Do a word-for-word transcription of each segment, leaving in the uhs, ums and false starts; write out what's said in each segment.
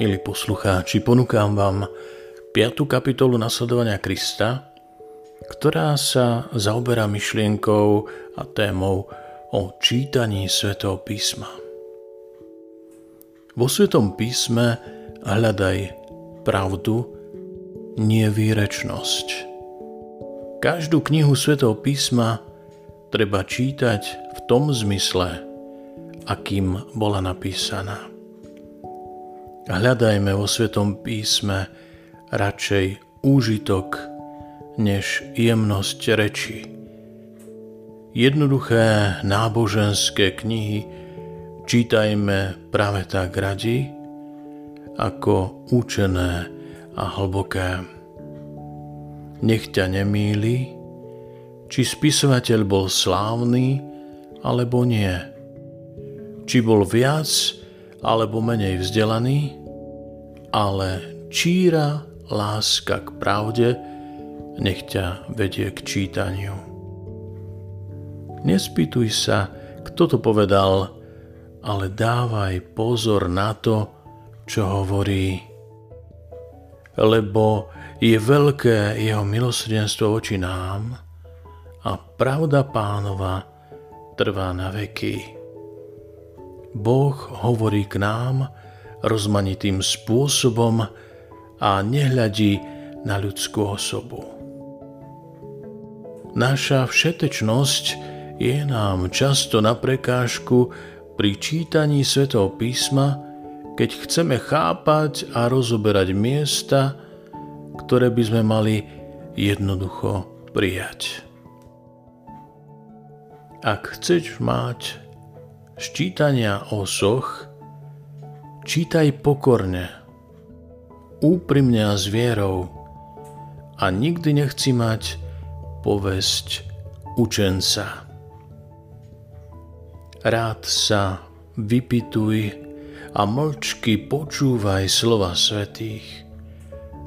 Milí poslucháči, ponúkam vám piatu kapitolu Nasledovania Krista, ktorá sa zaoberá myšlienkou a témou o čítaní Svätého Písma. Vo Svätom písme hľadaj pravdu, nie výrečnosť. Každú knihu Svätého písma treba čítať v tom zmysle, akým bola napísaná. Hľadajme vo Svätom písme radšej úžitok, než jemnosť reči. Jednoduché náboženské knihy čítajme práve tak radi, ako učené a hlboké. Nech ťa nemýli, či spisovateľ bol slávny, alebo nie. Či bol viac, alebo menej vzdelaný, ale číra láska k pravde nech ťa vedie k čítaniu. Nespýtuj sa, kto to povedal, ale dávaj pozor na to, čo hovorí. Lebo je veľké jeho milosrdenstvo voči nám a pravda Pánova trvá na veky. Boh hovorí k nám rozmanitým spôsobom a nehľadí na ľudskú osobu. Naša všetečnosť je nám často na prekážku pri čítaní Svätého písma, keď chceme chápať a rozoberať miesta, ktoré by sme mali jednoducho prijať. Ak chceš mať ščítania osoch, čítaj pokorne, úprimne a s vierou, a nikdy nechci mať povesť učenca. Rád sa vypituj a mlčky počúvaj slova svätých.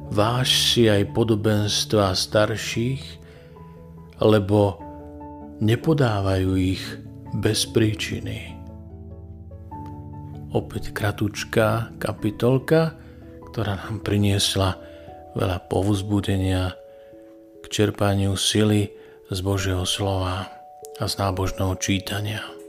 Váž si aj podobenstva starších, lebo nepodávajú ich bez príčiny. Opäť kratučká kapitolka, ktorá nám priniesla veľa povzbudenia k čerpaniu sily z Božieho slova a z nábožného čítania.